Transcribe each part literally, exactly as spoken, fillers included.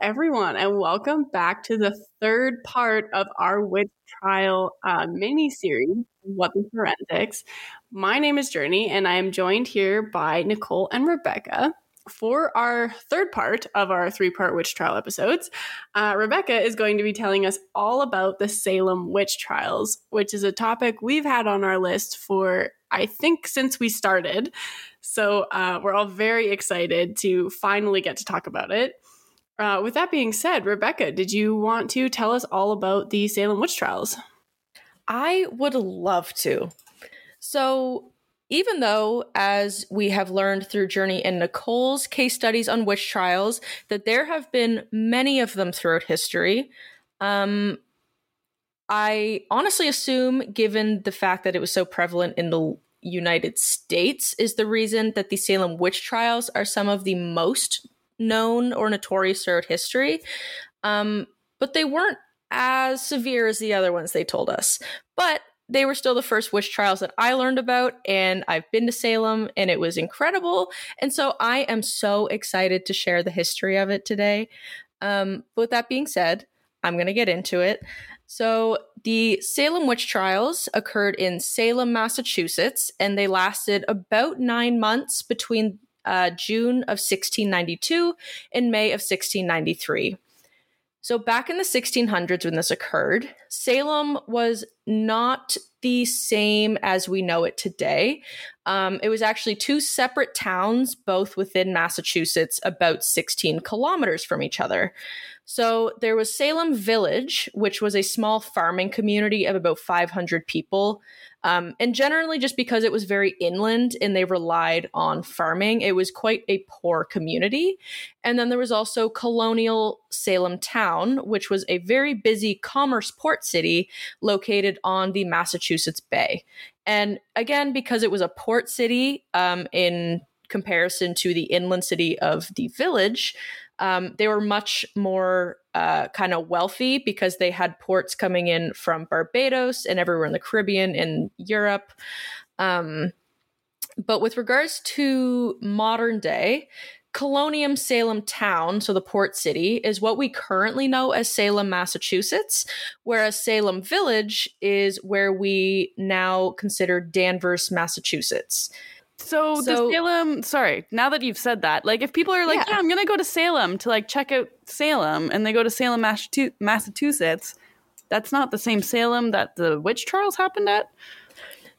everyone, and welcome back to the third part of our witch trial uh, mini-series, What the Forensics. My name is Journey, and I am joined here by Nicole and Rebecca for our third part of our three-part witch trial episodes. Uh, Rebecca is going to be telling us all about the Salem Witch Trials, which is a topic we've had on our list for, I think, since we started. So uh, we're all very excited to finally get to talk about it. Uh, with that being said, Rebecca, did you want to tell us all about the Salem Witch Trials? I would love to. So even though, as we have learned through Journey and Nicole's case studies on witch trials, that there have been many of them throughout history, um, I honestly assume, given the fact that it was so prevalent in the United States, is the reason that the Salem witch trials are some of the most known or notorious throughout history. Um, but they weren't as severe as the other ones they told us. But they were still the first witch trials that I learned about, and I've been to Salem, and it was incredible. And so I am so excited to share the history of it today. Um, but with that being said, I'm going to get into it. So the Salem witch trials occurred in Salem, Massachusetts, and they lasted about nine months between uh, June of sixteen ninety-two and May of sixteen ninety-three. So back in the sixteen hundreds when this occurred, Salem was not the same as we know it today. Um, it was actually two separate towns, both within Massachusetts, about sixteen kilometers from each other. So there was Salem Village, which was a small farming community of about five hundred people. Um, and generally, just because it was very inland and they relied on farming, it was quite a poor community. And then there was also colonial Salem Town, which was a very busy commerce port city located on the Massachusetts Bay. And again, because it was a port city, um, in comparison to the inland city of the village, Um, they were much more uh, kind of wealthy because they had ports coming in from Barbados and everywhere in the Caribbean and Europe. Um, but with regards to modern day, Colonium Salem Town, so the port city, is what we currently know as Salem, Massachusetts, whereas Salem Village is where we now consider Danvers, Massachusetts. So, so the Salem, sorry, now that you've said that, like if people are like, yeah, yeah I'm going to go to Salem to like check out Salem, and they go to Salem, Massachusetts, that's not the same Salem that the witch trials happened at?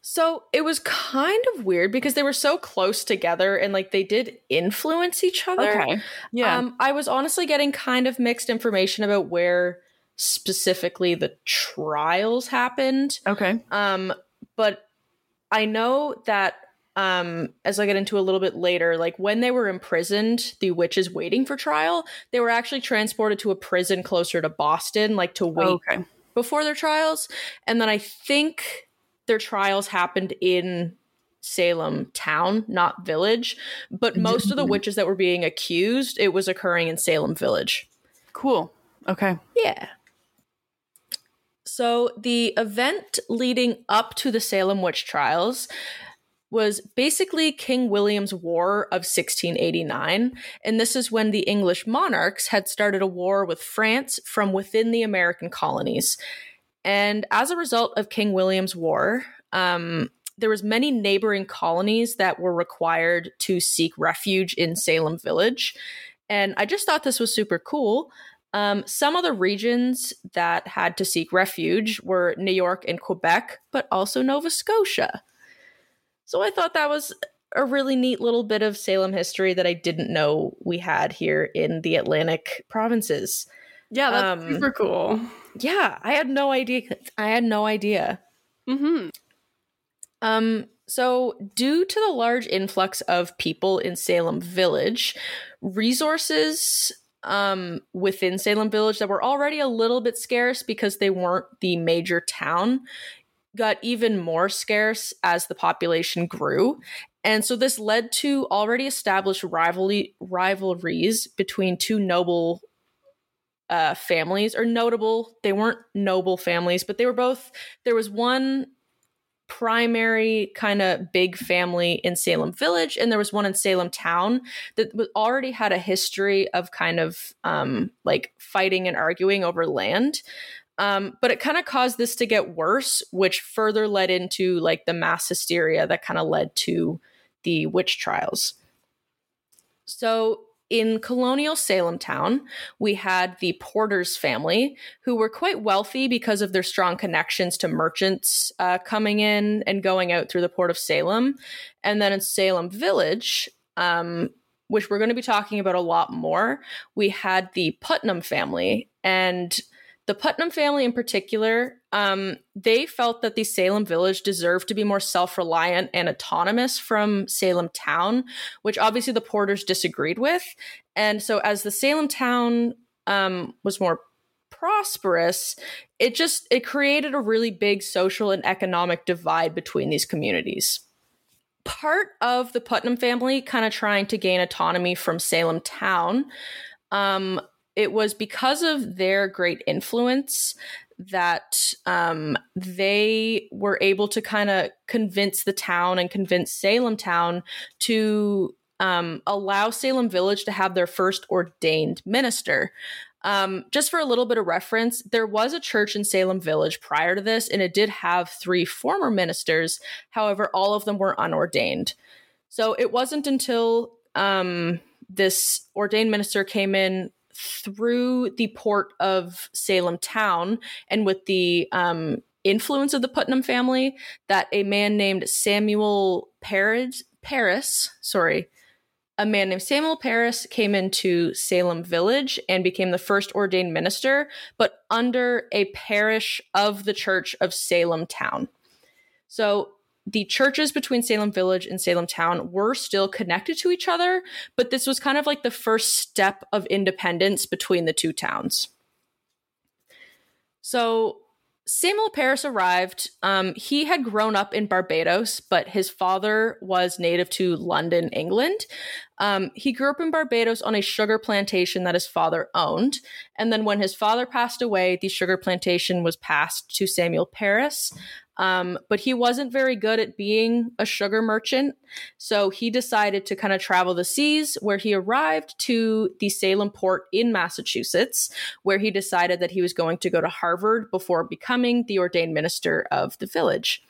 So it was kind of weird because they were so close together and like they did influence each other. Okay. Yeah. Um, I was honestly getting kind of mixed information about where specifically the trials happened. Okay. Um, but I know that Um, as I get into a little bit later, like when they were imprisoned, the witches waiting for trial, they were actually transported to a prison closer to Boston, like to wait okay. before their trials. And then I think their trials happened in Salem Town, not Village. But most of the witches that were being accused, it was occurring in Salem Village. Cool. Okay. Yeah. So the event leading up to the Salem witch trials was basically King William's War of sixteen eighty-nine, and this is when the English monarchs had started a war with France from within the American colonies. And as a result of King William's War, um, there was many neighboring colonies that were required to seek refuge in Salem Village, and I just thought this was super cool. Um, some of the regions that had to seek refuge were New York and Quebec, but also Nova Scotia. So I thought that was a really neat little bit of Salem history that I didn't know we had here in the Atlantic provinces. Yeah, that's um, super cool. Yeah, I had no idea. I had no idea. Mm-hmm. Um. So due to the large influx of people in Salem Village, resources um, within Salem Village that were already a little bit scarce because they weren't the major town got even more scarce as the population grew. And so this led to already established rivalry rivalries between two noble uh, families, or notable. They weren't noble families, but they were both. There was one primary kind of big family in Salem Village, and there was one in Salem Town that already had a history of kind of um, like fighting and arguing over land. Um, but it kind of caused this to get worse, which further led into like the mass hysteria that kind of led to the witch trials. So in colonial Salem Town, we had the Porter's family, who were quite wealthy because of their strong connections to merchants uh, coming in and going out through the port of Salem. And then in Salem Village, um, which we're going to be talking about a lot more, we had the Putnam family. And the Putnam family in particular, um, they felt that the Salem Village deserved to be more self-reliant and autonomous from Salem Town, which obviously the Porters disagreed with. And so as the Salem Town um, was more prosperous, it just it created a really big social and economic divide between these communities. Part of the Putnam family kind of trying to gain autonomy from Salem Town, um, it was because of their great influence that um, they were able to kind of convince the town and convince Salem Town to um, allow Salem Village to have their first ordained minister. Um, just for a little bit of reference, there was a church in Salem Village prior to this, and it did have three former ministers. However, all of them were unordained. So it wasn't until um, this ordained minister came in through the port of Salem Town and with the um, influence of the Putnam family that a man named Samuel Parris, Parris, sorry, a man named Samuel Parris came into Salem Village and became the first ordained minister, but under a parish of the Church of Salem Town. So the churches between Salem Village and Salem Town were still connected to each other, but this was kind of like the first step of independence between the two towns. So Samuel Parris arrived. Um, he had grown up in Barbados, but his father was native to London, England. Um, he grew up in Barbados on a sugar plantation that his father owned. And then when his father passed away, the sugar plantation was passed to Samuel Parris. Um, but he wasn't very good at being a sugar merchant, so he decided to kind of travel the seas, where he arrived to the Salem port in Massachusetts, where he decided that he was going to go to Harvard before becoming the ordained minister of the village.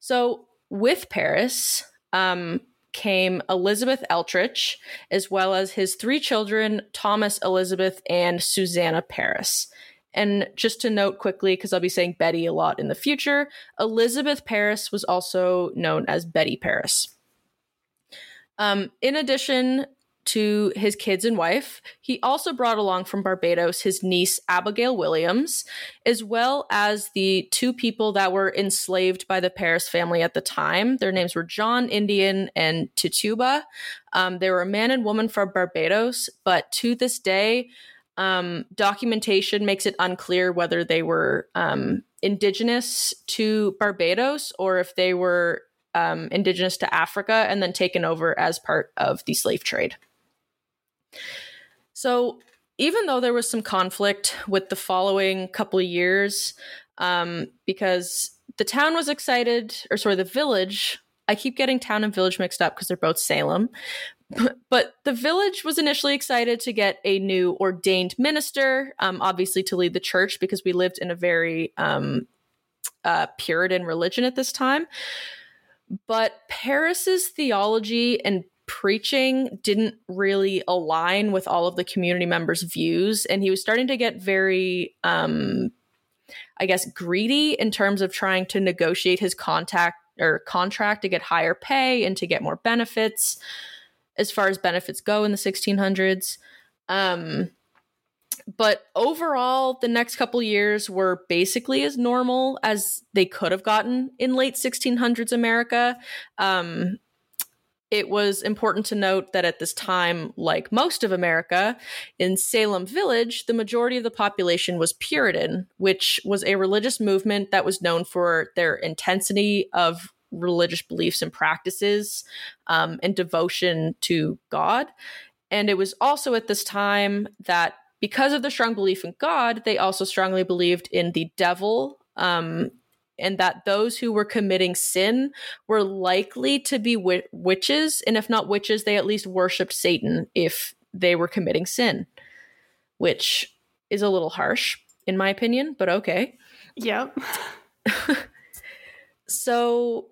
So with Parris um, came Elizabeth Eltrich, as well as his three children, Thomas, Elizabeth, and Susanna Parris. And just to note quickly, because I'll be saying Betty a lot in the future, Elizabeth Parris was also known as Betty Parris. Um, in addition to his kids and wife, he also brought along from Barbados his niece, Abigail Williams, as well as the two people that were enslaved by the Parris family at the time. Their names were John Indian and Tituba. Um, they were a man and woman from Barbados, but to this day, Um, documentation makes it unclear whether they were um, indigenous to Barbados or if they were um, indigenous to Africa and then taken over as part of the slave trade. So even though there was some conflict with the following couple of years, um, because the town was excited, or sorry, the village, I keep getting town and village mixed up because they're both Salem. But the village was initially excited to get a new ordained minister, um, obviously to lead the church, because we lived in a very um, uh, Puritan religion at this time. But Parris's theology and preaching didn't really align with all of the community members' views, and he was starting to get very, um, I guess, greedy in terms of trying to negotiate his contact or contract to get higher pay and to get more benefits. As far as benefits go in the sixteen hundreds. Um, but overall, the next couple years were basically as normal as they could have gotten in late sixteen hundreds America. Um, it was important to note that at this time, like most of America, in Salem Village, the majority of the population was Puritan, which was a religious movement that was known for their intensity of religious beliefs and practices um, and devotion to God. And it was also at this time that because of the strong belief in God, they also strongly believed in the devil um, and that those who were committing sin were likely to be w- witches. And if not witches, they at least worshipped Satan if they were committing sin, which is a little harsh in my opinion, but okay. Yep. So,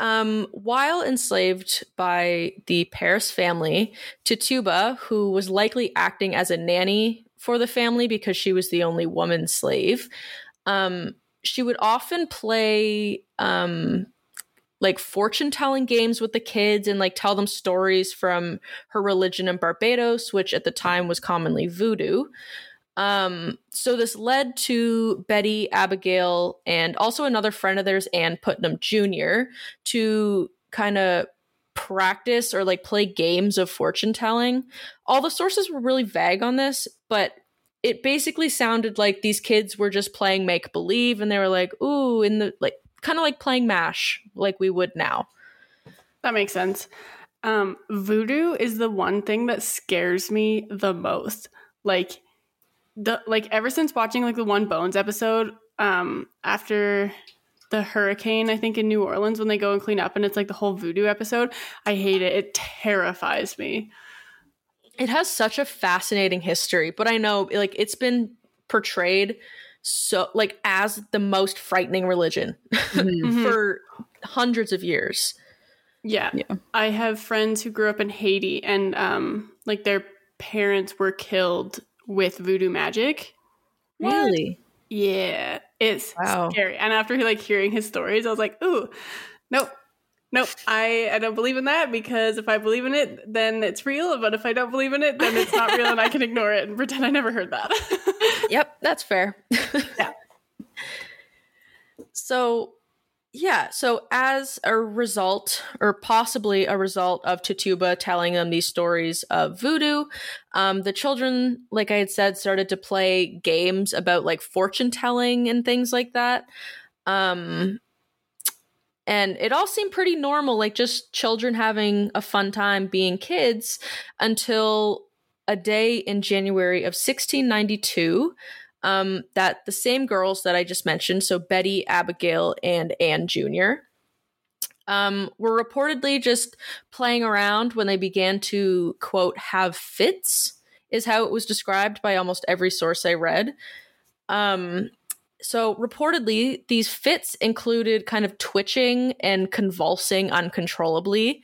um, while enslaved by the Parris family, Tituba, who was likely acting as a nanny for the family because she was the only woman slave, um, she would often play um, like fortune-telling games with the kids and like tell them stories from her religion in Barbados, which at the time was commonly voodoo. Um, so this led to Betty, Abigail, and also another friend of theirs, Ann Putnam Junior, to kind of practice or like play games of fortune telling. All the sources were really vague on this, but it basically sounded like these kids were just playing make believe, and they were like, ooh, in the like kind of like playing MASH like we would now. That makes sense. Um, voodoo is the one thing that scares me the most. Like, The, like ever since watching like the One Bones episode um after the hurricane, I think in New Orleans, when they go and clean up and it's like the whole voodoo episode, I hate it. It terrifies me. It has such a fascinating history, but I know like it's been portrayed so like as the most frightening religion mm-hmm. for hundreds of years. Yeah. yeah. I have friends who grew up in Haiti and um like their parents were killed with voodoo magic. Really? Yeah. It's wow. scary. And after like hearing his stories, I was like, ooh, nope. Nope. I, I don't believe in that, because if I believe in it, then it's real. But if I don't believe in it, then it's not real and I can ignore it and pretend I never heard that. Yep. That's fair. Yeah. So yeah. So as a result, or possibly a result of Tituba telling them these stories of voodoo, um, the children, like I had said, started to play games about like fortune telling and things like that. Um, and it all seemed pretty normal, like just children having a fun time being kids, until a day in January of sixteen ninety-two, Um, that the same girls that I just mentioned, so Betty, Abigail, and Ann Junior, um, were reportedly just playing around when they began to, quote, have fits, is how it was described by almost every source I read. Um, so reportedly, these fits included kind of twitching and convulsing uncontrollably.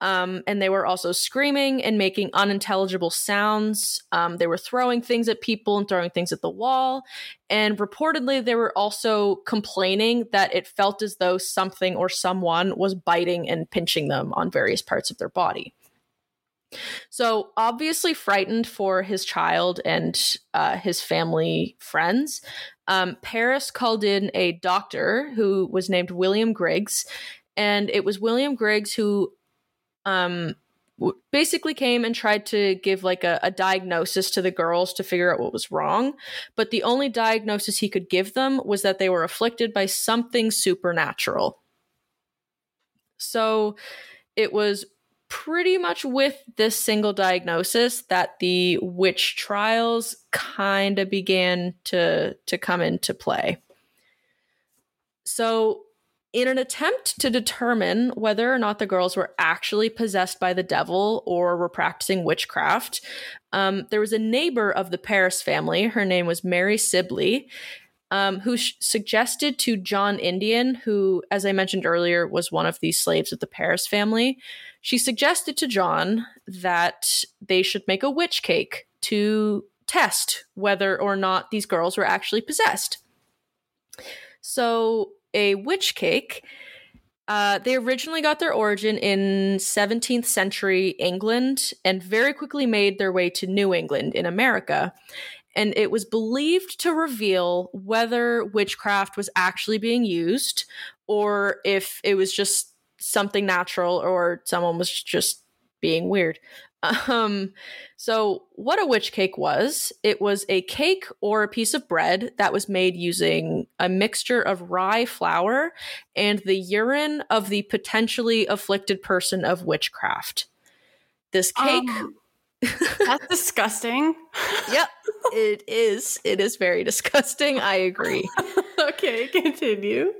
Um, and they were also screaming and making unintelligible sounds. Um, they were throwing things at people and throwing things at the wall. And reportedly, they were also complaining that it felt as though something or someone was biting and pinching them on various parts of their body. So obviously frightened for his child and uh, his family friends, um, Parris called in a doctor who was named William Griggs. And it was William Griggs who Um, basically came and tried to give like a, a diagnosis to the girls to figure out what was wrong. But the only diagnosis he could give them was that they were afflicted by something supernatural. So it was pretty much with this single diagnosis that the witch trials kind of began to, to come into play. So in an attempt to determine whether or not the girls were actually possessed by the devil or were practicing witchcraft, um, there was a neighbor of the Parris family, her name was Mary Sibley, um, who sh- suggested to John Indian, who, as I mentioned earlier, was one of these slaves of the Parris family, she suggested to John that they should make a witch cake to test whether or not these girls were actually possessed. So a witch cake. Uh, they originally got their origin in seventeenth century England and very quickly made their way to New England in America. And it was believed to reveal whether witchcraft was actually being used or if it was just something natural or someone was just being weird. Um, so what a witch cake was, it was a cake or a piece of bread that was made using a mixture of rye flour and the urine of the potentially afflicted person of witchcraft. This cake. Um, that's disgusting. Yep, it is. It is very disgusting. I agree. Okay, continue.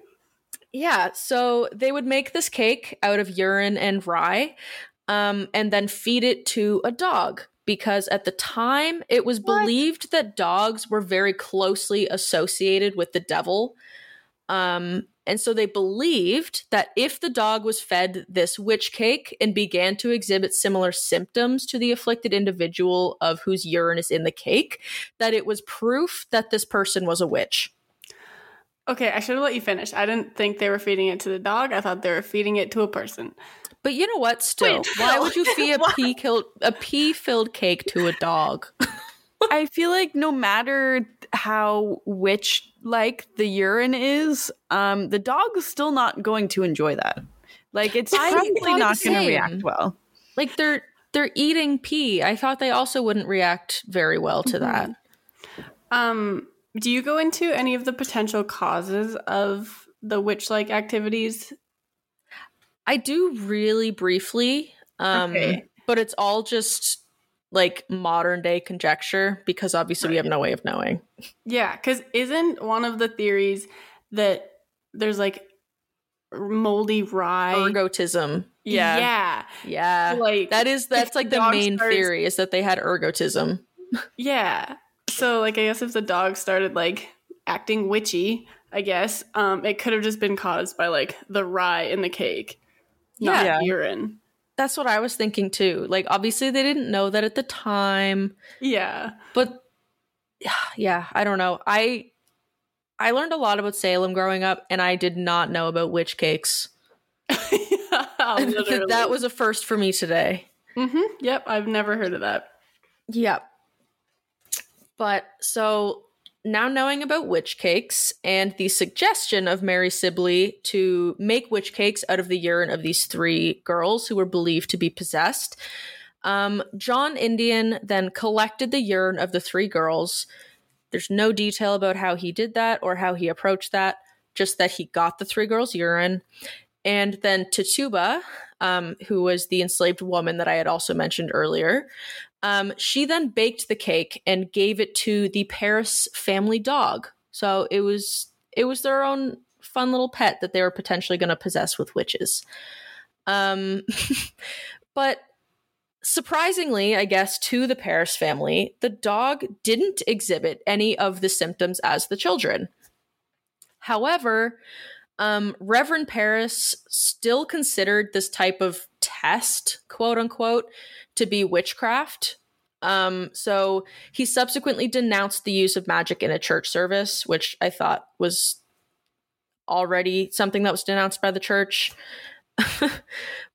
Yeah, so they would make this cake out of urine and rye, um, and then feed it to a dog, because at the time it was what? believed that dogs were very closely associated with the devil. Um, and so they believed that if the dog was fed this witch cake and began to exhibit similar symptoms to the afflicted individual of whose urine is in the cake, that it was proof that this person was a witch. Okay, I should have let you finish. I didn't think they were feeding it to the dog. I thought they were feeding it to a person. But you know what? Still, Wait, why would you feed a pea killed, a pea-filled cake to a dog? I feel like no matter how witch-like the urine is, um, the dog's still not going to enjoy that. Like, it's I probably not going to react well. Like, they're they're eating pea. I thought they also wouldn't react very well to mm-hmm. that. Um. Do you go into any of the potential causes of the witch-like activities? I do really briefly, um, okay. but it's all just like modern-day conjecture, because obviously right. we have no way of knowing. Yeah, because isn't one of the theories that there's like moldy rye? Ergotism. Yeah. Yeah. Yeah. So, like, that is, that's like the, the main starts- theory is that they had ergotism. Yeah. So, like, I guess if the dog started, like, acting witchy, I guess, um, it could have just been caused by, like, the rye in the cake, not yeah. urine. That's what I was thinking, too. Like, obviously, they didn't know that at the time. Yeah. But, yeah, I don't know. I I learned a lot about Salem growing up, and I did not know about witch cakes. Yeah, that was a first for me today. Mm-hmm. Yep, I've never heard of that. Yep. But so now knowing about witch cakes and the suggestion of Mary Sibley to make witch cakes out of the urine of these three girls who were believed to be possessed, um, John Indian then collected the urine of the three girls. There's no detail about how he did that or how he approached that, just that he got the three girls' urine. And then Tituba, um, who was the enslaved woman that I had also mentioned earlier, Um, she then baked the cake and gave it to the Parris family dog. So it was it was their own fun little pet that they were potentially going to possess with witches. Um, but surprisingly, I guess, to the Parris family, the dog didn't exhibit any of the symptoms as the children. However, um, Reverend Parris still considered this type of test, quote unquote, to be witchcraft. Um, so he subsequently denounced the use of magic in a church service, which I thought was already something that was denounced by the church.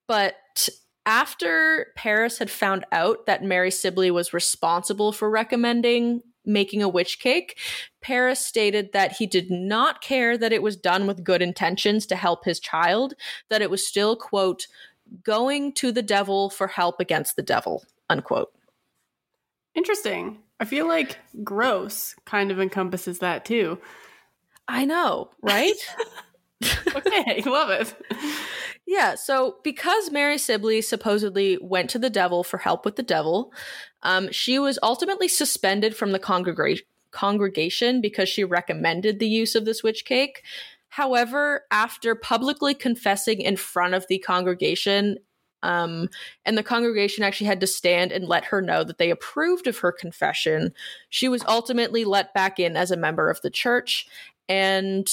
But after Parris had found out that Mary Sibley was responsible for recommending making a witch cake, Parris stated that he did not care that it was done with good intentions to help his child, that it was still, quote, going to the devil for help against the devil, unquote. Interesting. I feel like gross kind of encompasses that too. I know, right? Okay, love it. Yeah, so because Mary Sibley supposedly went to the devil for help with the devil, um, she was ultimately suspended from the congreg- congregation because she recommended the use of this witch cake. However, after publicly confessing in front of the congregation, um, and the congregation actually had to stand and let her know that they approved of her confession, she was ultimately let back in as a member of the church and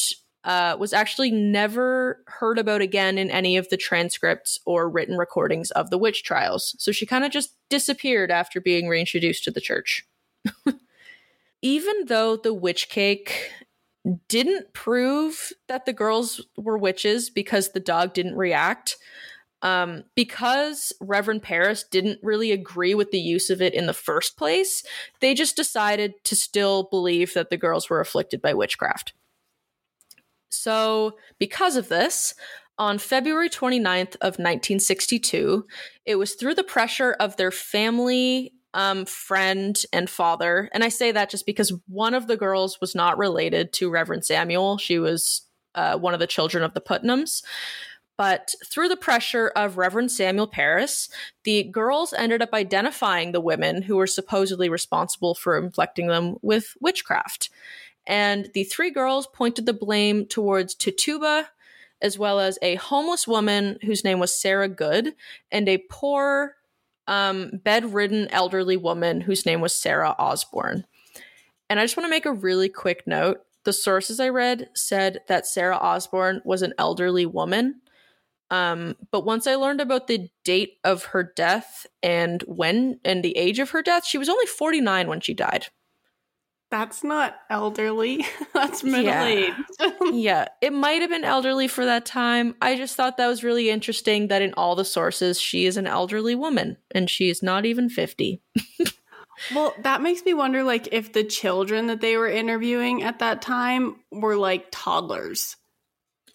uh, was actually never heard about again in any of the transcripts or written recordings of the witch trials. So she kind of just disappeared after being reintroduced to the church. Even though the witch cake didn't prove that the girls were witches because the dog didn't react, Um, because Reverend Parris didn't really agree with the use of it in the first place, they just decided to still believe that the girls were afflicted by witchcraft. So because of this, on February twenty-ninth of nineteen sixty-two, it was through the pressure of their family, Um, friend and father. And I say that just because one of the girls was not related to Reverend Samuel. She was uh, one of the children of the Putnams. But through the pressure of Reverend Samuel Parris, the girls ended up identifying the women who were supposedly responsible for inflicting them with witchcraft. and the three girls pointed the blame towards Tituba, as well as a homeless woman whose name was Sarah Good, and a poor, um, bedridden elderly woman whose name was Sarah Osborne. And I just want to make a really quick note. The sources I read said that Sarah Osborne was an elderly woman. Um, but once I learned about the date of her death and when and the age of her death, she was only forty-nine when she died. That's not elderly. That's middle aged. Yeah. Yeah, it might have been elderly for that time. I just thought that was really interesting that in all the sources, she is an elderly woman and she is not even fifty. Well, that makes me wonder, like, if the children that they were interviewing at that time were like toddlers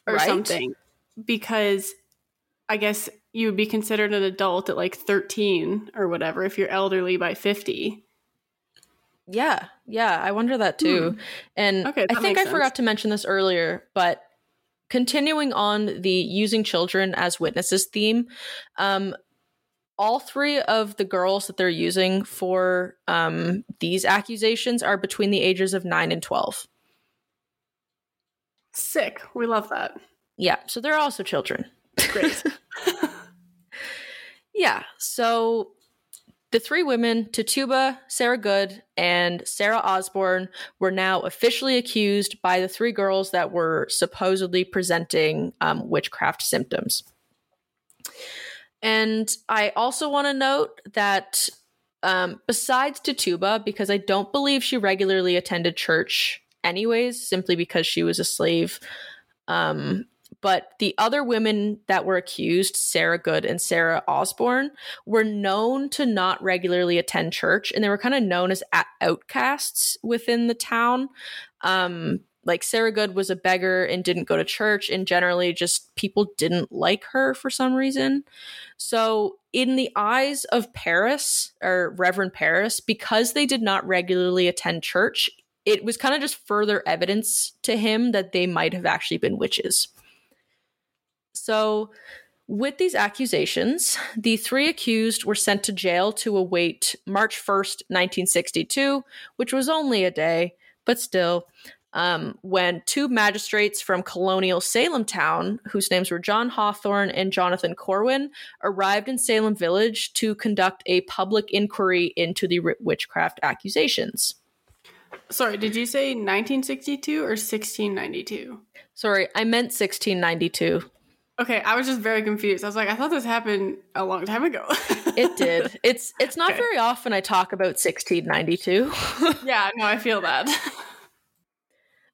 or right? something, because I guess you would be considered an adult at like thirteen or whatever if you're elderly by fifty. Yeah, yeah, I wonder that too. Hmm. And okay, that I think I sense. forgot to mention this earlier, but continuing on the using children as witnesses theme, um, all three of the girls that they're using for um, these accusations are between the ages of nine and twelve. Sick. We love that. Yeah, so they're also children. Great. Yeah, so... the three women, Tituba, Sarah Good, and Sarah Osborne, were now officially accused by the three girls that were supposedly presenting um, witchcraft symptoms. And I also want to note that um, besides Tituba, because I don't believe she regularly attended church anyways, simply because she was a slave, um, but the other women that were accused, Sarah Good and Sarah Osborne, were known to not regularly attend church. And they were kind of known as outcasts within the town. Um, like Sarah Good was a beggar and didn't go to church. And generally just people didn't like her for some reason. So in the eyes of Parris, or Reverend Parris, because they did not regularly attend church, it was kind of just further evidence to him that they might have actually been witches. So with these accusations, the three accused were sent to jail to await March first, nineteen sixty-two, which was only a day, but still, um, when two magistrates from colonial Salem Town, whose names were John Hawthorne and Jonathan Corwin, arrived in Salem Village to conduct a public inquiry into the witchcraft accusations. Sorry, did you say nineteen sixty-two or sixteen ninety-two? Sorry, I meant sixteen ninety-two. Okay, I was just very confused. I was like, I thought this happened a long time ago. It did. It's it's not okay. Very often I talk about sixteen ninety-two. Yeah, no, I feel that.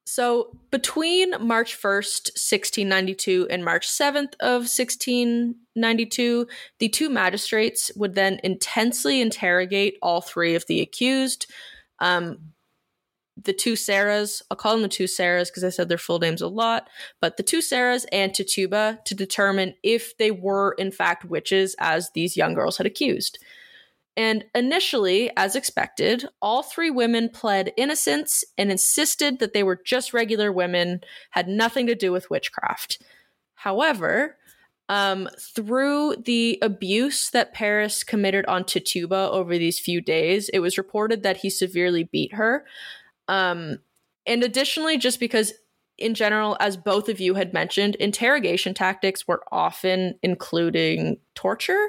So between March first, sixteen ninety-two and March seventh of sixteen ninety-two, the two magistrates would then intensely interrogate all three of the accused. Um, the two Sarahs, I'll call them the two Sarahs because I said their full names a lot, but the two Sarahs and Tituba, to determine if they were in fact witches as these young girls had accused. And initially, as expected, all three women pled innocence and insisted that they were just regular women, had nothing to do with witchcraft. However, um, through the abuse that Parris committed on Tituba over these few days, it was reported that he severely beat her. Um, and additionally, just because in general, as both of you had mentioned, interrogation tactics were often including torture.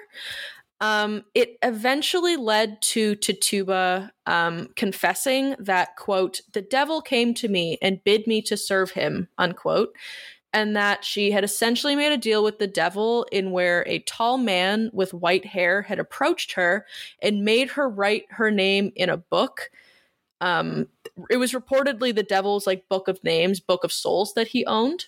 Um, it eventually led to Tituba um, confessing that, quote, the devil came to me and bid me to serve him, unquote. And that she had essentially made a deal with the devil in where a tall man with white hair had approached her and made her write her name in a book. Um, it was reportedly the devil's like book of names, book of souls that he owned.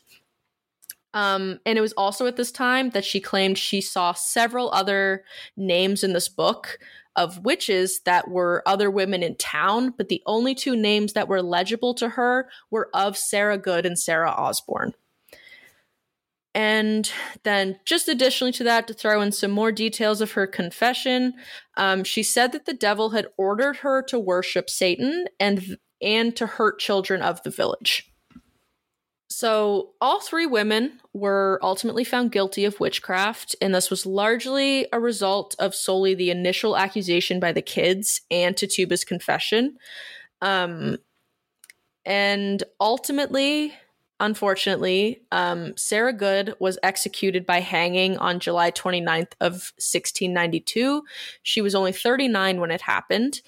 Um, and it was also at this time that she claimed she saw several other names in this book of witches that were other women in town. But the only two names that were legible to her were of Sarah Good and Sarah Osborne. And then just additionally to that, to throw in some more details of her confession, um, she said that the devil had ordered her to worship Satan and and to hurt children of the village. So all three women were ultimately found guilty of witchcraft, and this was largely a result of solely the initial accusation by the kids and Tituba's confession. Um And ultimately, unfortunately, um, Sarah Good was executed by hanging on July twenty-ninth of sixteen ninety-two. She was only thirty-nine when it happened.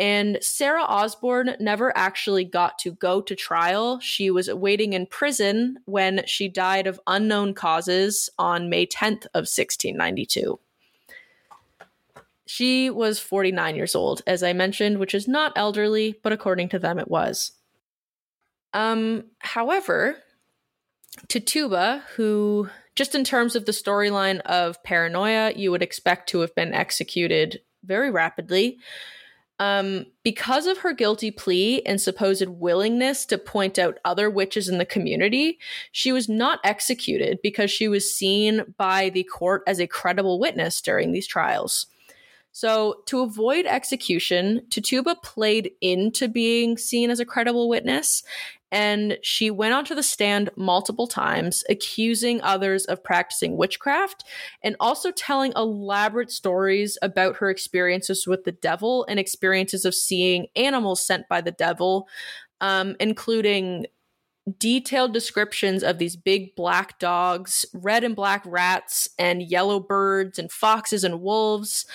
And Sarah Osborne never actually got to go to trial. She was waiting in prison when she died of unknown causes on May tenth of sixteen ninety-two. She was forty-nine years old, as I mentioned, which is not elderly, but according to them, it was. Um, however, Tituba, who, just in terms of the storyline of paranoia, you would expect to have been executed very rapidly. Um, because of her guilty plea and supposed willingness to point out other witches in the community, she was not executed because she was seen by the court as a credible witness during these trials. So to avoid execution, Tituba played into being seen as a credible witness, and she went onto the stand multiple times, accusing others of practicing witchcraft and also telling elaborate stories about her experiences with the devil and experiences of seeing animals sent by the devil, um, including detailed descriptions of these big black dogs, red and black rats, and yellow birds and foxes and wolves.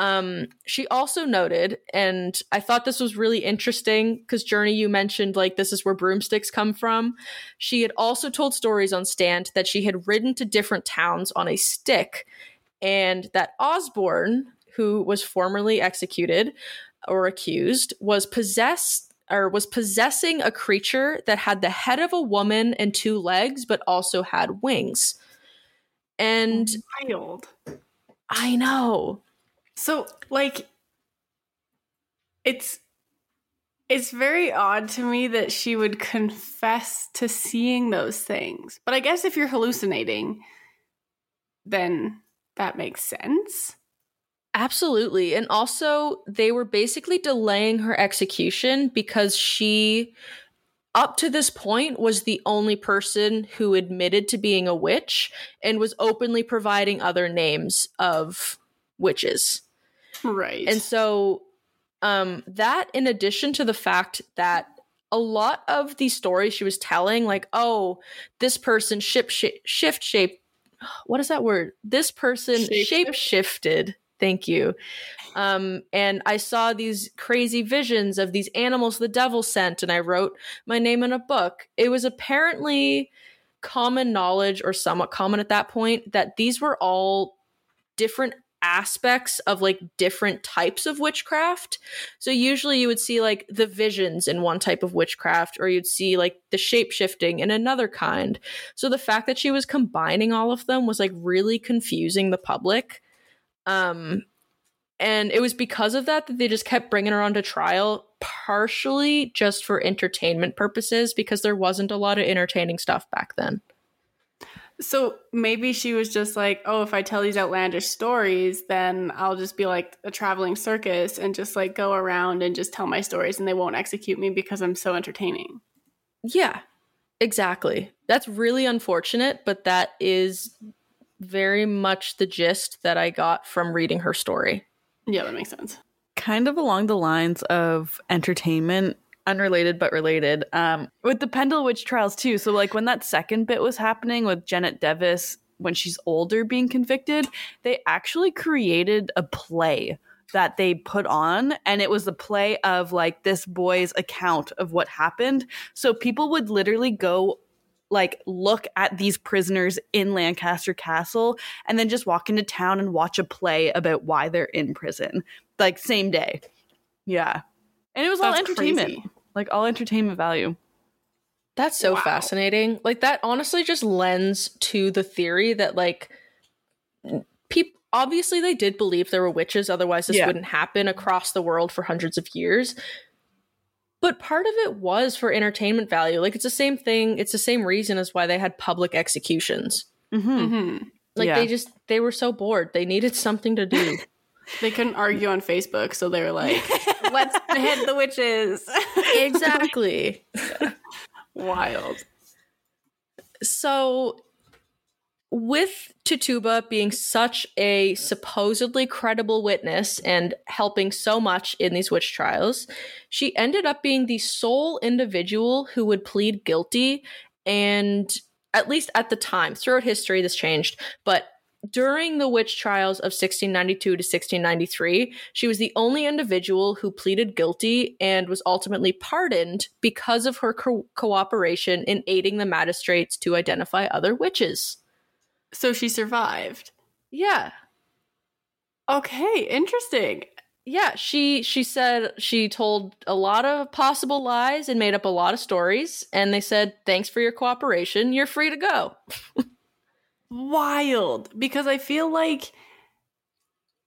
Um, she also noted, and I thought this was really interesting because Journey, you mentioned like this is where broomsticks come from. She had also told stories on stand that she had ridden to different towns on a stick, and that Osborne, who was formerly executed or accused, was possessed or was possessing a creature that had the head of a woman and two legs, but also had wings. And wild. I know. So, like, it's it's very odd to me that she would confess to seeing those things. But I guess if you're hallucinating, then that makes sense. Absolutely. And also, they were basically delaying her execution because she, up to this point, was the only person who admitted to being a witch and was openly providing other names of witches. Right. And so um, that, in addition to the fact that a lot of the stories she was telling, like, oh, this person ship sh- shift shape. What is that word? This person shape shifted. Thank you. Um, and I saw these crazy visions of these animals the devil sent, and I wrote my name in a book. It was apparently common knowledge, or somewhat common at that point, that these were all different aspects of like different types of witchcraft. So usually you would see like the visions in one type of witchcraft, or you'd see like the shape-shifting in another kind. So the fact that she was combining all of them was like really confusing the public. Um, and it was because of that that they just kept bringing her onto trial, partially just for entertainment purposes, because there wasn't a lot of entertaining stuff back then. So maybe she was just like, oh, if I tell these outlandish stories, then I'll just be like a traveling circus and just like go around and just tell my stories and they won't execute me because I'm so entertaining. Yeah, exactly. That's really unfortunate, but that is very much the gist that I got from reading her story. Yeah, that makes sense. Kind of along the lines of entertainment, unrelated but related, um, with the Pendle Witch Trials too. So like when that second bit was happening with Janet Devis, when she's older being convicted, they actually created a play that they put on, and it was a play of like this boy's account of what happened. So people would literally go like look at these prisoners in Lancaster Castle and then just walk into town and watch a play about why they're in prison, like same day. Yeah. And it was That's all entertainment. Crazy. Like all entertainment value. That's so wow. fascinating. Like that honestly just lends to the theory that like people, obviously they did believe there were witches. Otherwise this yeah. wouldn't happen across the world for hundreds of years. But part of it was for entertainment value. Like it's the same thing. It's the same reason as why they had public executions. Mm-hmm. Mm-hmm. Like yeah. they just, they were so bored. They needed something to do. They couldn't argue on Facebook, so they were like, let's hit the witches. Exactly. Wild. So with Tituba being such a supposedly credible witness and helping so much in these witch trials, she ended up being the sole individual who would plead guilty. And at least at the time, throughout history, this changed, but during the witch trials of sixteen ninety-two to sixteen ninety-three, she was the only individual who pleaded guilty and was ultimately pardoned because of her co- cooperation in aiding the magistrates to identify other witches. So she survived? Yeah. Okay, interesting. Yeah, she she said she told a lot of possible lies and made up a lot of stories, and they said, "Thanks for your cooperation. You're free to go." Wild, because I feel like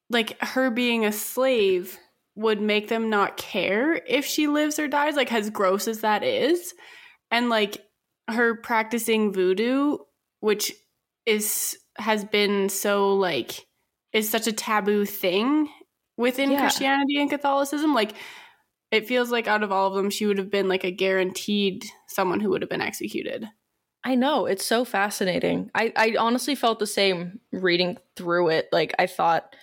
like her being a slave would make them not care if she lives or dies, like as gross as that is. And like her practicing voodoo, which is has been so like is such a taboo thing within yeah. Christianity and Catholicism, like it feels like out of all of them she would have been like a guaranteed someone who would have been executed. I know. It's so fascinating. I, I honestly felt the same reading through it. Like, I thought,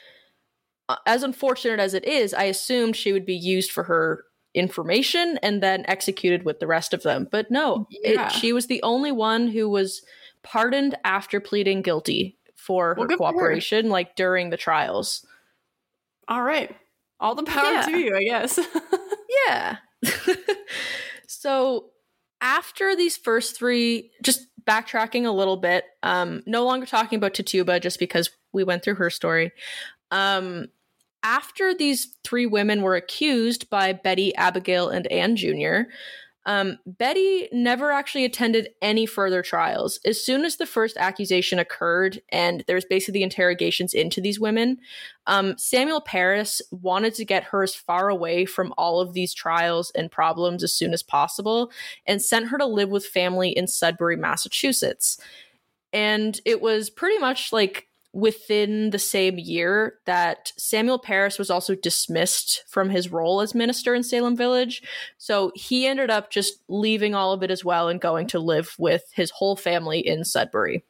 as unfortunate as it is, I assumed she would be used for her information and then executed with the rest of them. But no, yeah. it, she was the only one who was pardoned after pleading guilty for well, her cooperation, for her. like, during the trials. All right. All the power yeah. to you, I guess. yeah. So... after these first three, just backtracking a little bit, um, no longer talking about Tituba just because we went through her story. Um, after these three women were accused by Betty, Abigail, and Ann Junior, um, Betty never actually attended any further trials. As soon as the first accusation occurred and there was basically the interrogations into these women, um, Samuel Parris wanted to get her as far away from all of these trials and problems as soon as possible and sent her to live with family in Sudbury, Massachusetts. And it was pretty much like within the same year that Samuel Parris was also dismissed from his role as minister in Salem Village. So he ended up just leaving all of it as well and going to live with his whole family in Sudbury.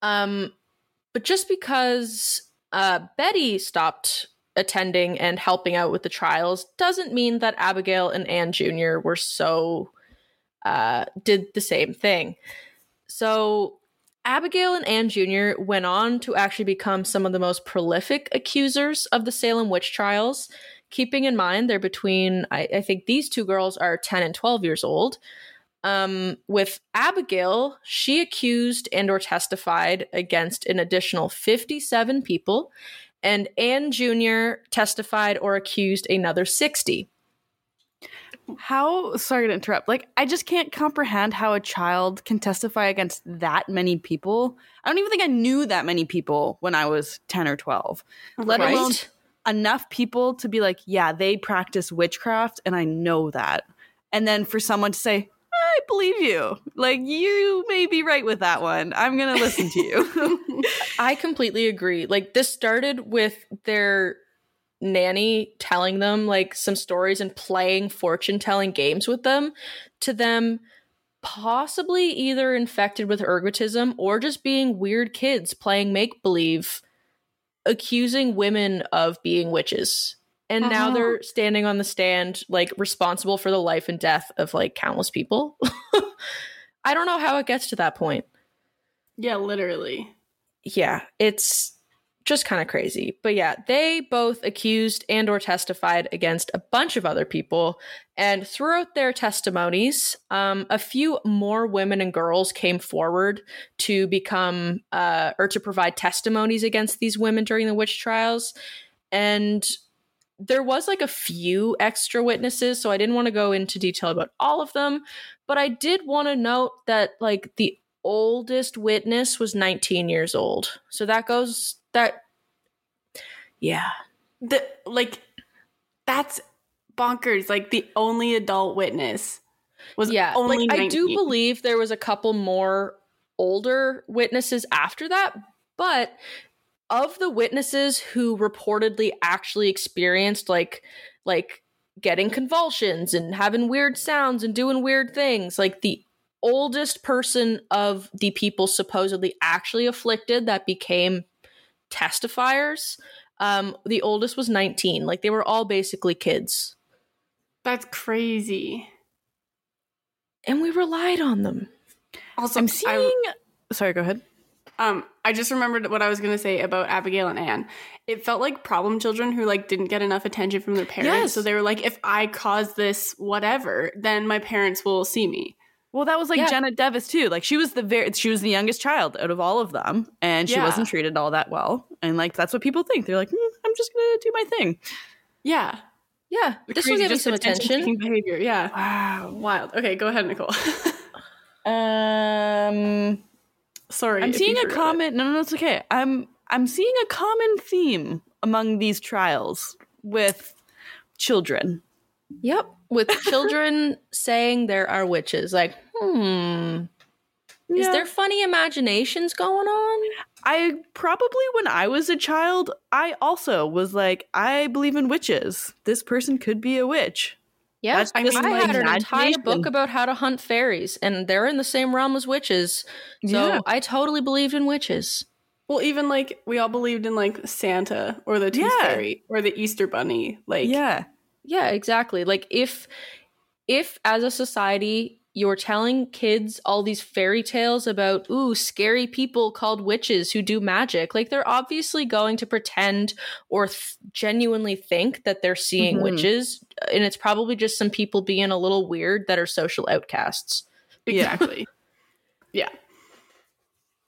Um, but just because uh, Betty stopped attending and helping out with the trials doesn't mean that Abigail and Ann Junior were so, uh, did the same thing. So Abigail and Ann Junior went on to actually become some of the most prolific accusers of the Salem witch trials, keeping in mind they're between, I, I think these two girls are ten and twelve years old. Um, with Abigail, she accused and or testified against an additional fifty-seven people, and Ann Junior testified or accused another sixty. How, sorry to interrupt, like, I just can't comprehend how a child can testify against that many people. I don't even think I knew that many people when I was ten or twelve. Let right? alone enough people to be like, yeah, they practice witchcraft, and I know that. And then for someone to say, I believe you. Like, you may be right with that one. I'm going to listen to you. I completely agree. Like, this started with their nanny telling them like some stories and playing fortune telling games with them, to them possibly either infected with ergotism or just being weird kids playing make believe, accusing women of being witches. And uh-huh. now they're standing on the stand like responsible for the life and death of like countless people. I don't know how it gets to that point. Yeah, literally. Yeah, it's just kind of crazy. But yeah, they both accused and or testified against a bunch of other people. And throughout their testimonies, um, a few more women and girls came forward to become uh, or to provide testimonies against these women during the witch trials. And there was like a few extra witnesses, so I didn't want to go into detail about all of them. But I did want to note that like the oldest witness was nineteen years old. So that goes... That, yeah, the like, that's bonkers. Like the only adult witness was yeah. Only like, I do believe there was a couple more older witnesses after that, but of the witnesses who reportedly actually experienced like like getting convulsions and having weird sounds and doing weird things, like the oldest person of the people supposedly actually afflicted that became testifiers, um, the oldest was nineteen. Like, they were all basically kids. That's crazy. And we relied on them. Also, I'm seeing... I... Sorry, go ahead. Um, I just remembered what I was going to say about Abigail and Anne. It felt like problem children who, like, didn't get enough attention from their parents. Yes. So they were like, if I cause this whatever, then my parents will see me. Well, that was like yeah. Janet Devis too. Like, she was the very, she was the youngest child out of all of them, and she yeah. wasn't treated all that well. And like, that's what people think. They're like, mm, I'm just going to do my thing. Yeah. Yeah. The this will give me some attention. Behavior. Yeah. Wow. Wild. Okay, go ahead, Nicole. um... Sorry. I'm seeing a comment. It. No, no, it's okay. I'm I'm seeing a common theme among these trials with children. Yep. With children saying there are witches. Like, hmm. Yeah. Is there funny imaginations going on? I probably, when I was a child, I also was like, I believe in witches. This person could be a witch. Yeah, I mean, I had an entire book about how to hunt fairies, and they're in the same realm as witches. So yeah. I totally believed in witches. Well, even like we all believed in like Santa or the Tooth yeah. Fairy or the Easter Bunny. Like, yeah, yeah, exactly. Like if, if as a society you're telling kids all these fairy tales about ooh scary people called witches who do magic, like they're obviously going to pretend or th- genuinely think that they're seeing mm-hmm. witches, and it's probably just some people being a little weird that are social outcasts. Exactly. yeah.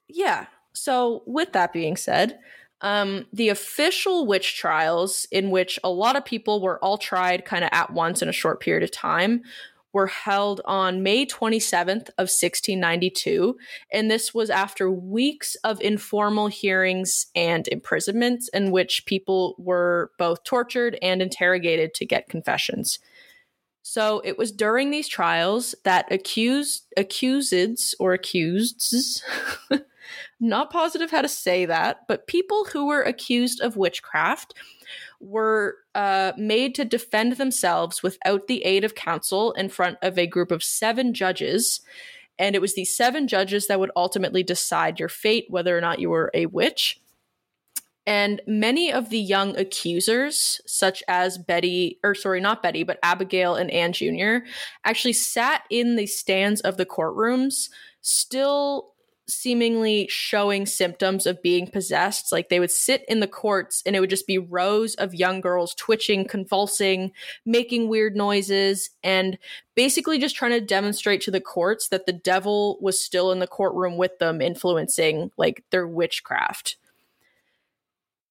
Yeah. So with that being said, um, the official witch trials, in which a lot of people were all tried kind of at once in a short period of time, were held on May twenty-seventh of sixteen ninety-two, and this was after weeks of informal hearings and imprisonments in which people were both tortured and interrogated to get confessions. So it was during these trials that accused, accuseds or accuseds, not positive how to say that, but people who were accused of witchcraft were uh, made to defend themselves without the aid of counsel in front of a group of seven judges. And it was these seven judges that would ultimately decide your fate, whether or not you were a witch. And many of the young accusers, such as Betty, or sorry, not Betty, but Abigail and Ann Junior, actually sat in the stands of the courtrooms, still seemingly showing symptoms of being possessed. Like, they would sit in the courts and it would just be rows of young girls twitching, convulsing, making weird noises, and basically just trying to demonstrate to the courts that the devil was still in the courtroom with them, influencing like their witchcraft.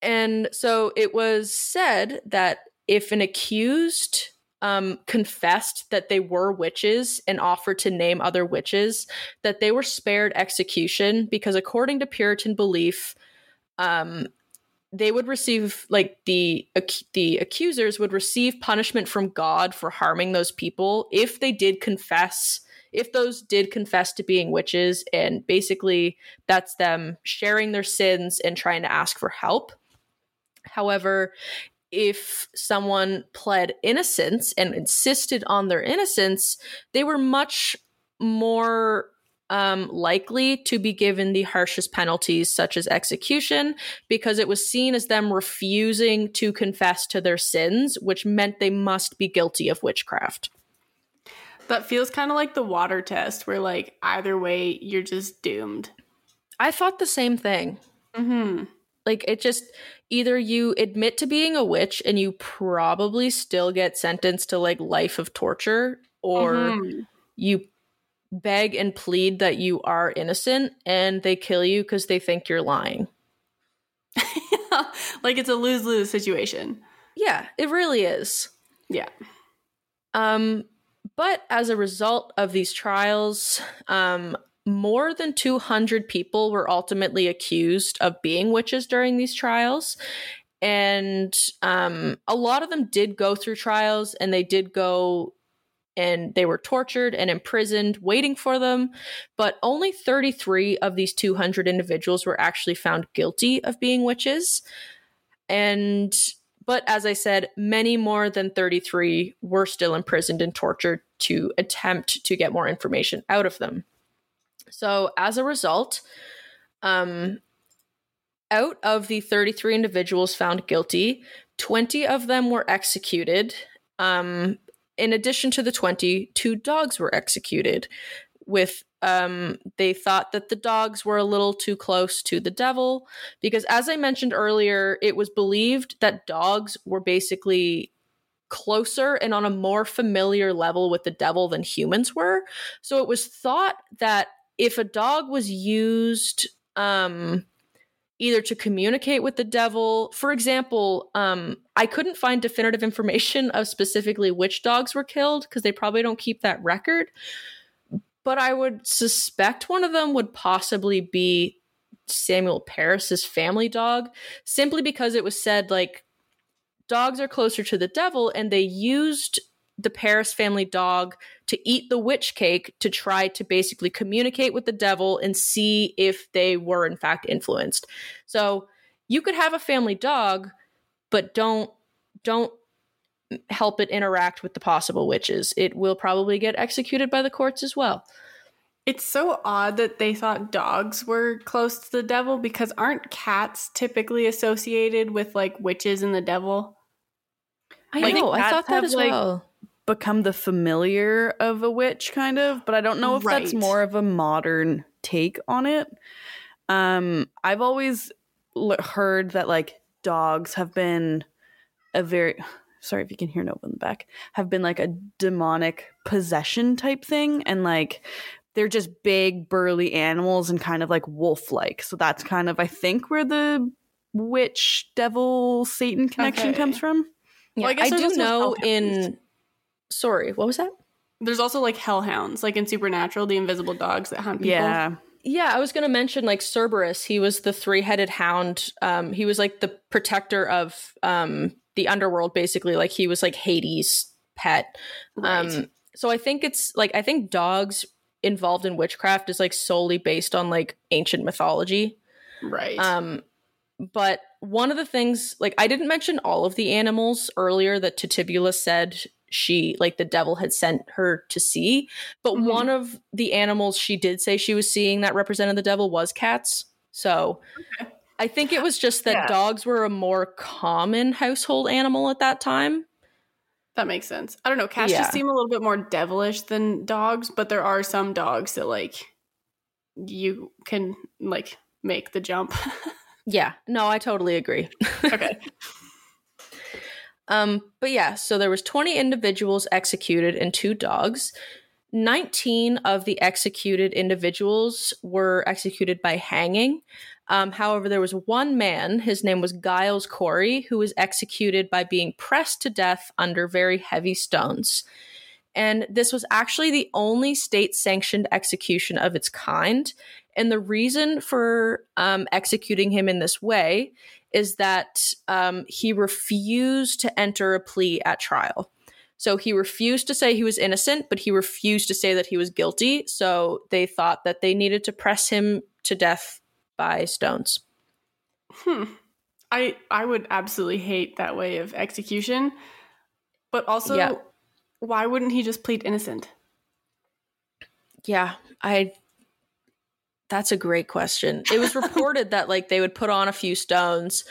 And so it was said that if an accused Um, confessed that they were witches and offered to name other witches, that they were spared execution because, according to Puritan belief, um, they would receive, like, the the accusers would receive punishment from God for harming those people if they did confess, if those did confess to being witches, and basically that's them sharing their sins and trying to ask for help. However, if someone pled innocence and insisted on their innocence, they were much more um, likely to be given the harshest penalties, such as execution, because it was seen as them refusing to confess to their sins, which meant they must be guilty of witchcraft. That feels kind of like the water test, where like either way, you're just doomed. I thought the same thing. Mm-hmm. Like, it just, either you admit to being a witch and you probably still get sentenced to like life of torture, or mm-hmm. you beg and plead that you are innocent and they kill you because they think you're lying. Like, it's a lose-lose situation. Yeah, it really is. Yeah. Um, but as a result of these trials, um, more than two hundred people were ultimately accused of being witches during these trials. And um, a lot of them did go through trials, and they did go and they were tortured and imprisoned waiting for them. But only thirty-three of these two hundred individuals were actually found guilty of being witches. And but as I said, many more than thirty-three were still imprisoned and tortured to attempt to get more information out of them. So as a result, um, out of the thirty-three individuals found guilty, twenty of them were executed. Um, in addition to the twenty, two dogs were executed with Um, they thought that the dogs were a little too close to the devil because, as I mentioned earlier, it was believed that dogs were basically closer and on a more familiar level with the devil than humans were. So it was thought that if a dog was used um, either to communicate with the devil, for example, um, I couldn't find definitive information of specifically which dogs were killed because they probably don't keep that record. But I would suspect one of them would possibly be Samuel Parris's family dog, simply because it was said, like, dogs are closer to the devil, and they used the Parris family dog to eat the witch cake to try to basically communicate with the devil and see if they were, in fact, influenced. So you could have a family dog, but don't don't. help it interact with the possible witches. It will probably get executed by the courts as well. It's so odd that they thought dogs were close to the devil, because aren't cats typically associated with, like, witches and the devil? I like, know. I thought that as like, well. Become the familiar of a witch, kind of, but I don't know if right. that's more of a modern take on it. Um, I've always l- heard that, like, dogs have been a very... sorry if you can hear Nova in the back, have been like a demonic possession type thing. And like, they're just big, burly animals and kind of like wolf-like. So that's kind of, I think, where the witch, devil, Satan connection okay. comes from. Yeah, well, I, guess I do know in... Sorry, what was that? There's also like hellhounds, like in Supernatural, the invisible dogs that hunt people. Yeah. Yeah, I was going to mention, like, Cerberus. He was the three-headed hound. Um, he was like the protector of... Um, the underworld, basically. Like, he was like Hades' pet. Right. Um, so I think it's like, I think dogs involved in witchcraft is like solely based on like ancient mythology. Right. Um, but one of the things, like, I didn't mention all of the animals earlier that Tituba said she, like, the devil had sent her to see, but mm-hmm. one of the animals she did say she was seeing that represented the devil was cats. So okay. I think it was just that yeah. dogs were a more common household animal at that time. That makes sense. I don't know. Cats yeah. just seem a little bit more devilish than dogs, but there are some dogs that, like, you can, like, make the jump. yeah. No, I totally agree. Okay. um, but yeah, so there was twenty individuals executed and two dogs. nineteen of the executed individuals were executed by hanging. Um, however, there was one man, his name was Giles Corey, who was executed by being pressed to death under very heavy stones. And this was actually the only state-sanctioned execution of its kind. And the reason for um, executing him in this way is that um, he refused to enter a plea at trial. So he refused to say he was innocent, but he refused to say that he was guilty. So they thought that they needed to press him to death by stones. Hmm. I I would absolutely hate that way of execution. But also, yeah. why wouldn't he just plead innocent? Yeah, I. That's a great question. It was reported that, like, they would put on a few stones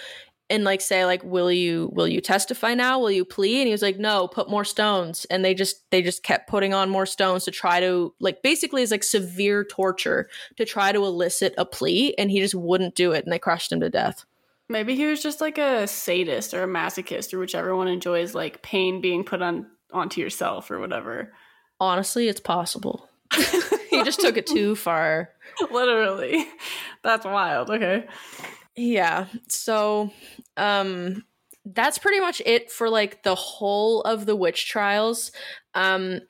and, like, say, like, will you will you testify now? Will you plead? And he was like, no, put more stones. And they just they just kept putting on more stones to try to, like, basically it's like severe torture to try to elicit a plea. And he just wouldn't do it. And they crushed him to death. Maybe he was just like a sadist or a masochist or whichever one enjoys, like, pain being put on onto yourself or whatever. Honestly, it's possible. He just took it too far. Literally. That's wild. Okay. Yeah, so um, that's pretty much it for, like, the whole of the witch trials. Um,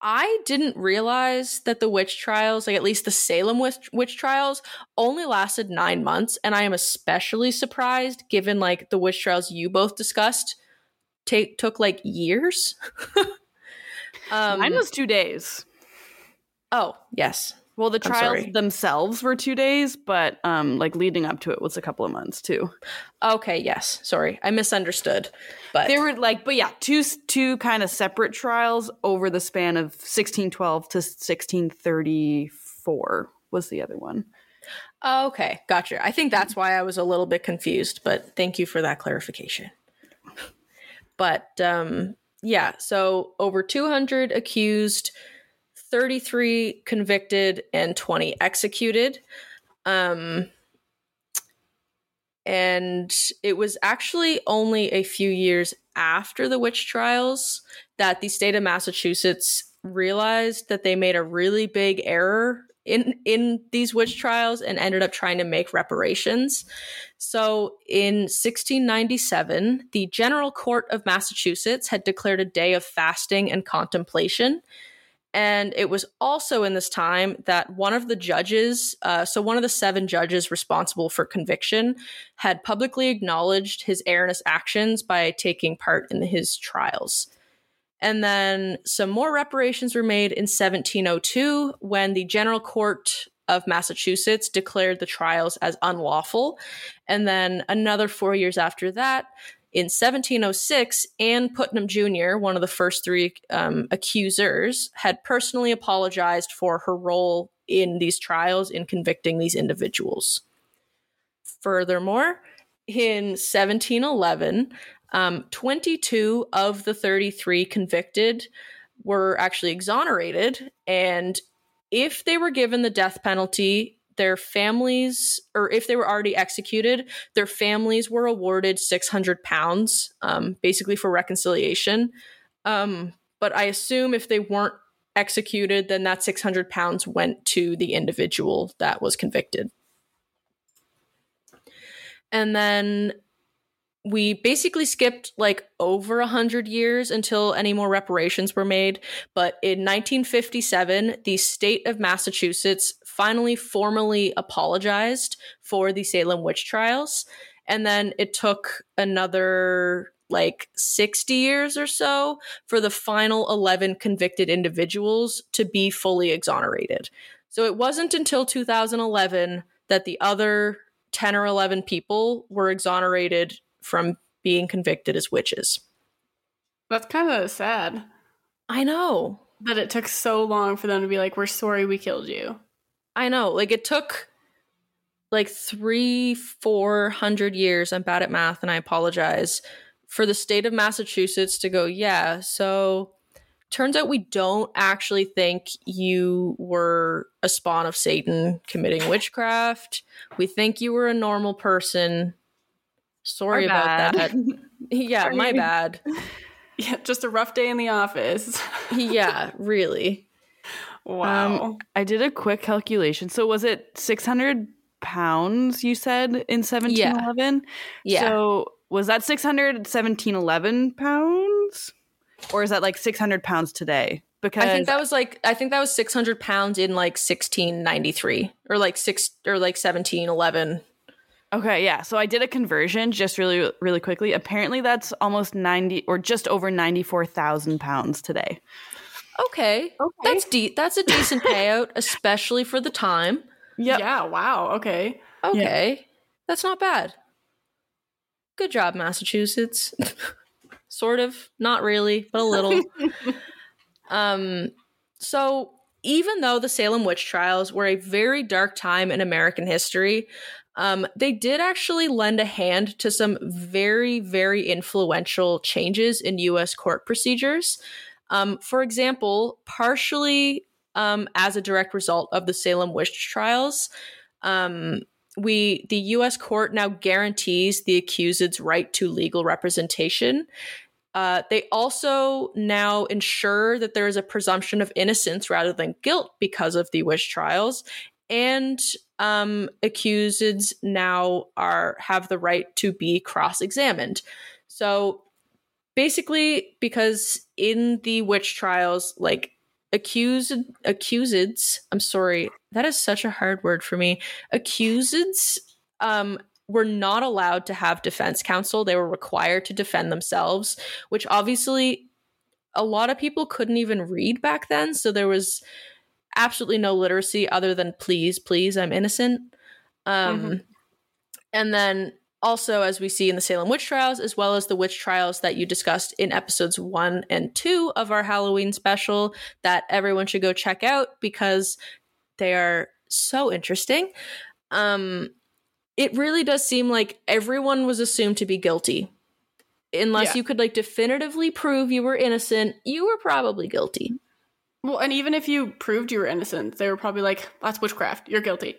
I didn't realize that the witch trials, like, at least the Salem witch, witch trials, only lasted nine months. And I am especially surprised, given, like, the witch trials you both discussed take, took, like, years. um, Mine was two days. Oh, yes. Well, the trials themselves were two days, but um, like leading up to it was a couple of months too. Okay, yes, sorry, I misunderstood. But they were like, but yeah, two two kind of separate trials over the span of sixteen twelve to sixteen thirty-four. four was the other one. Okay, gotcha. I think that's why I was a little bit confused, but thank you for that clarification. But um, yeah, so over two hundred accused, thirty-three convicted, and twenty executed. Um, and it was actually only a few years after the witch trials that the state of Massachusetts realized that they made a really big error in in these witch trials and ended up trying to make reparations. So in sixteen ninety-seven, the General Court of Massachusetts had declared a day of fasting and contemplation. And it was also in this time that one of the judges, uh, so one of the seven judges responsible for conviction, had publicly acknowledged his erroneous actions by taking part in his trials. And then some more reparations were made in seventeen oh two when the General Court of Massachusetts declared the trials as unlawful. And then another four years after that, in seventeen oh six, Ann Putnam Junior, one of the first three um, accusers, had personally apologized for her role in these trials in convicting these individuals. Furthermore, in seventeen eleven... Um, twenty-two of the thirty-three convicted were actually exonerated, and if they were given the death penalty, their families, or if they were already executed, their families were awarded six hundred pounds, um, basically for reconciliation. Um, but I assume if they weren't executed, then that six hundred pounds went to the individual that was convicted. And then we basically skipped like over one hundred years until any more reparations were made. But in nineteen fifty-seven, the state of Massachusetts finally formally apologized for the Salem witch trials. And then it took another like sixty years or so for the final eleven convicted individuals to be fully exonerated. So it wasn't until two thousand eleven that the other ten or eleven people were exonerated from being convicted as witches. That's kind of sad. I know. That it took so long for them to be like, we're sorry we killed you. I know. Like, it took like three, four hundred years. I'm bad at math and I apologize. For the state of Massachusetts to go, yeah, so turns out we don't actually think you were a spawn of Satan committing witchcraft. We think you were a normal person. Sorry about that. Yeah, my bad. Yeah, just a rough day in the office. Yeah, really. Wow. Um, I did a quick calculation. So was it six hundred pounds you said in seventeen eleven? Yeah. Yeah. So was that six hundred seventeen eleven pounds? Or is that like six hundred pounds today? Because I think that was like I think that was six hundred pounds in like sixteen ninety-three or like six or like seventeen eleven. Okay, yeah. So I did a conversion just really, really quickly. Apparently that's almost ninety or just over ninety-four thousand pounds today. Okay. okay. That's de- That's a decent payout, especially for the time. Yep. Yeah. Wow. Okay. Okay. Yeah. That's not bad. Good job, Massachusetts. Sort of. Not really, but a little. um. So even though the Salem witch trials were a very dark time in American history, Um, they did actually lend a hand to some very, very influential changes in U S court procedures. Um, for example, partially um, as a direct result of the Salem witch trials, um, we the U S court now guarantees the accused's right to legal representation. Uh, they also now ensure that there is a presumption of innocence rather than guilt because of the witch trials. And um, accuseds now are have the right to be cross-examined. So basically, because in the witch trials, like accused accuseds, I'm sorry, that is such a hard word for me. Accuseds um, were not allowed to have defense counsel. They were required to defend themselves, which obviously a lot of people couldn't even read back then. So there was absolutely no literacy other than please, please, I'm innocent. Um, mm-hmm. And then also, as we see in the Salem witch trials, as well as the witch trials that you discussed in episodes one and two of our Halloween special that everyone should go check out because They are so interesting. Um, it really does seem like everyone was assumed to be guilty. Unless yeah. you could, like, definitively prove you were innocent, you were probably guilty. Well, and even if you proved you were innocent, they were probably like, that's witchcraft. You're guilty.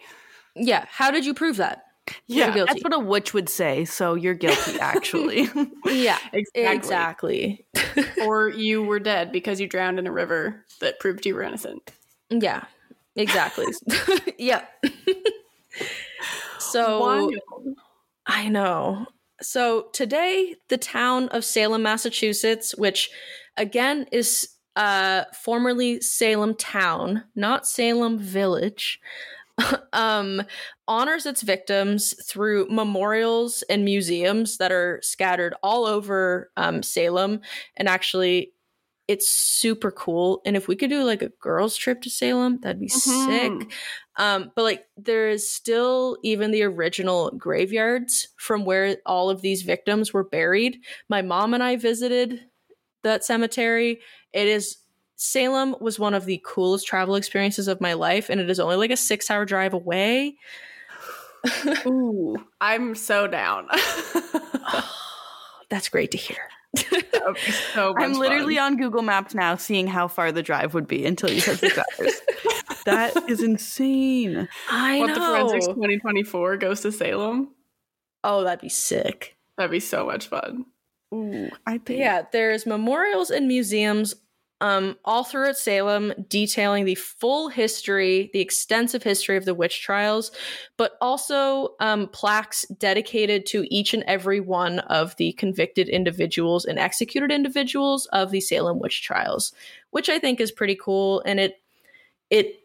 Yeah. How did you prove that? Yeah. That's what a witch would say. So you're guilty, actually. Yeah. Exactly. exactly. Or you were dead because you drowned in a river that proved you were innocent. Yeah. Exactly. yeah. So. Wild. I know. So today, the town of Salem, Massachusetts, which again is... Uh, formerly Salem Town, not Salem Village, um, honors its victims through memorials and museums that are scattered all over um, Salem. And actually, it's super cool. And if we could do like a girls' trip to Salem, that'd be mm-hmm. sick. Um, but like, there is still even the original graveyards from where all of these victims were buried. My mom and I visited that cemetery. It is Salem was one of the coolest travel experiences of my life, and it is only like a six hour drive away. Ooh, I'm so down. Oh, that's great to hear. That would be so much I'm literally fun. On Google Maps now, seeing how far the drive would be until you said six hours. That is insane. I what know. WhatTheForensics twenty twenty-four goes to Salem. Oh, that'd be sick. That'd be so much fun. Ooh, I think. Yeah, there's memorials and museums um, all throughout Salem detailing the full history, the extensive history of the witch trials, but also um, plaques dedicated to each and every one of the convicted individuals and executed individuals of the Salem witch trials, which I think is pretty cool. And it, it,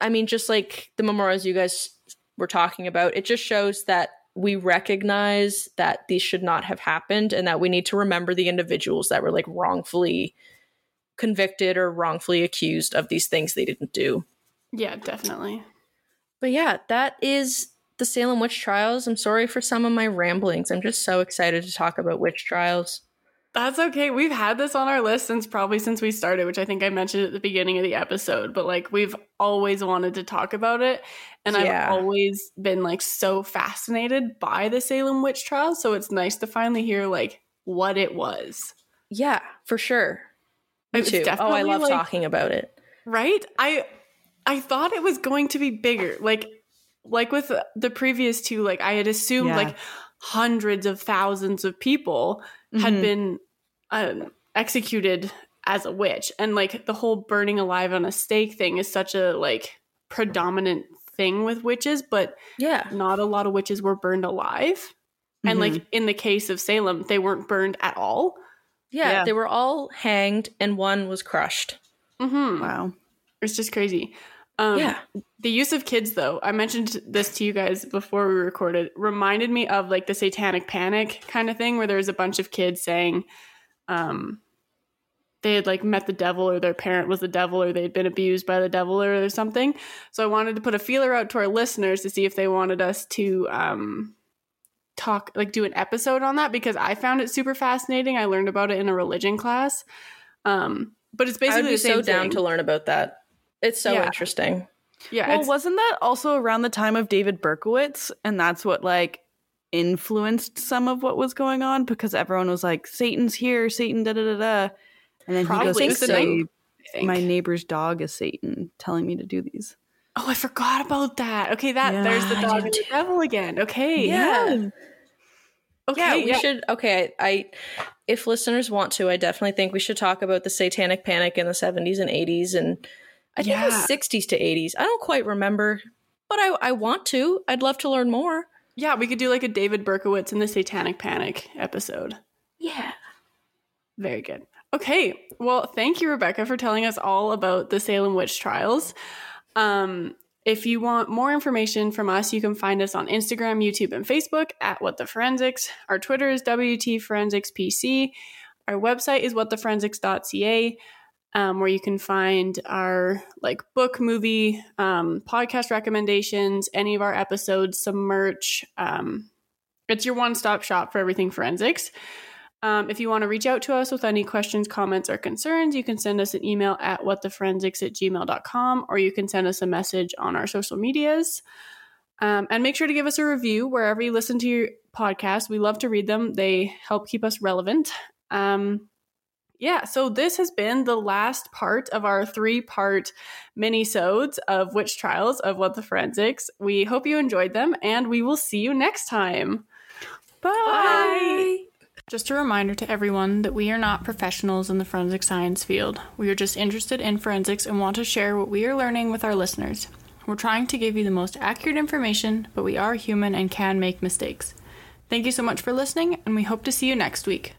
I mean, just like the memorials you guys were talking about, it just shows that we recognize that these should not have happened and that we need to remember the individuals that were like wrongfully convicted or wrongfully accused of these things they didn't do. Yeah, definitely. But yeah, that is the Salem witch trials. I'm sorry for some of my ramblings. I'm just so excited to talk about witch trials. That's okay. We've had this on our list since probably since we started, which I think I mentioned at the beginning of the episode, but like we've always wanted to talk about it. And yeah. I've always been like so fascinated by the Salem witch trials. So it's nice to finally hear like what it was. Yeah, for sure. Me too. Oh, I love like, talking about it. Right? I I thought it was going to be bigger. Like like with the previous two, like I had assumed yeah. like hundreds of thousands of people had mm-hmm. been um, executed as a witch. And like the whole burning alive on a stake thing is such a like predominant thing with witches, but yeah, not a lot of witches were burned alive. Mm-hmm. And like in the case of Salem, they weren't burned at all. Yeah, yeah. They were all hanged and one was crushed. Mm-hmm. Wow. It's just crazy. Um, yeah. The use of kids, though, I mentioned this to you guys before we recorded, reminded me of like the Satanic Panic kind of thing where there was a bunch of kids saying um, they had like met the devil or their parent was the devil or they'd been abused by the devil or, or something. So I wanted to put a feeler out to our listeners to see if they wanted us to um, talk, like do an episode on that because I found it super fascinating. I learned about it in a religion class. Um, but it's basically I would be the same so down thing. To learn about that. It's so yeah. interesting. Yeah. Well, wasn't that also around the time of David Berkowitz? And that's what like influenced some of what was going on because everyone was like, Satan's here, Satan, da da da da. And then Probably. He goes, to say, so, my neighbor's dog is Satan telling me to do these. Oh, I forgot about that. Okay, that yeah, there's the dog and the devil again. Okay. Yeah. yeah. Okay, yeah, we yeah. should. Okay, I, I, if listeners want to, I definitely think we should talk about the Satanic Panic in the seventies and eighties and I think yeah. it was sixties to eighties. I don't quite remember, but I, I want to. I'd love to learn more. Yeah, we could do like a David Berkowitz and the Satanic Panic episode. Yeah. Very good. Okay. Well, thank you, Rebecca, for telling us all about the Salem Witch Trials. Um, if you want more information from us, you can find us on Instagram, YouTube, and Facebook at WhatTheForensics. Our Twitter is W T Forensics P C. Our website is what the forensics dot c a. Um, where you can find our like book, movie, um, podcast recommendations, any of our episodes, some merch. Um, it's your one-stop shop for everything forensics. Um, if you want to reach out to us with any questions, comments, or concerns, you can send us an email at whattheforensics at gmail dot com, or you can send us a message on our social medias. Um, and make sure to give us a review wherever you listen to your podcast. We love to read them. They help keep us relevant. Um, yeah, so this has been the last part of our three-part mini-sodes of Witch Trials of What the Forensics. We hope you enjoyed them, and we will see you next time. Bye! Bye. Just a reminder to everyone that we are not professionals in the forensic science field. We are just interested in forensics and want to share what we are learning with our listeners. We're trying to give you the most accurate information, but we are human and can make mistakes. Thank you so much for listening, and we hope to see you next week.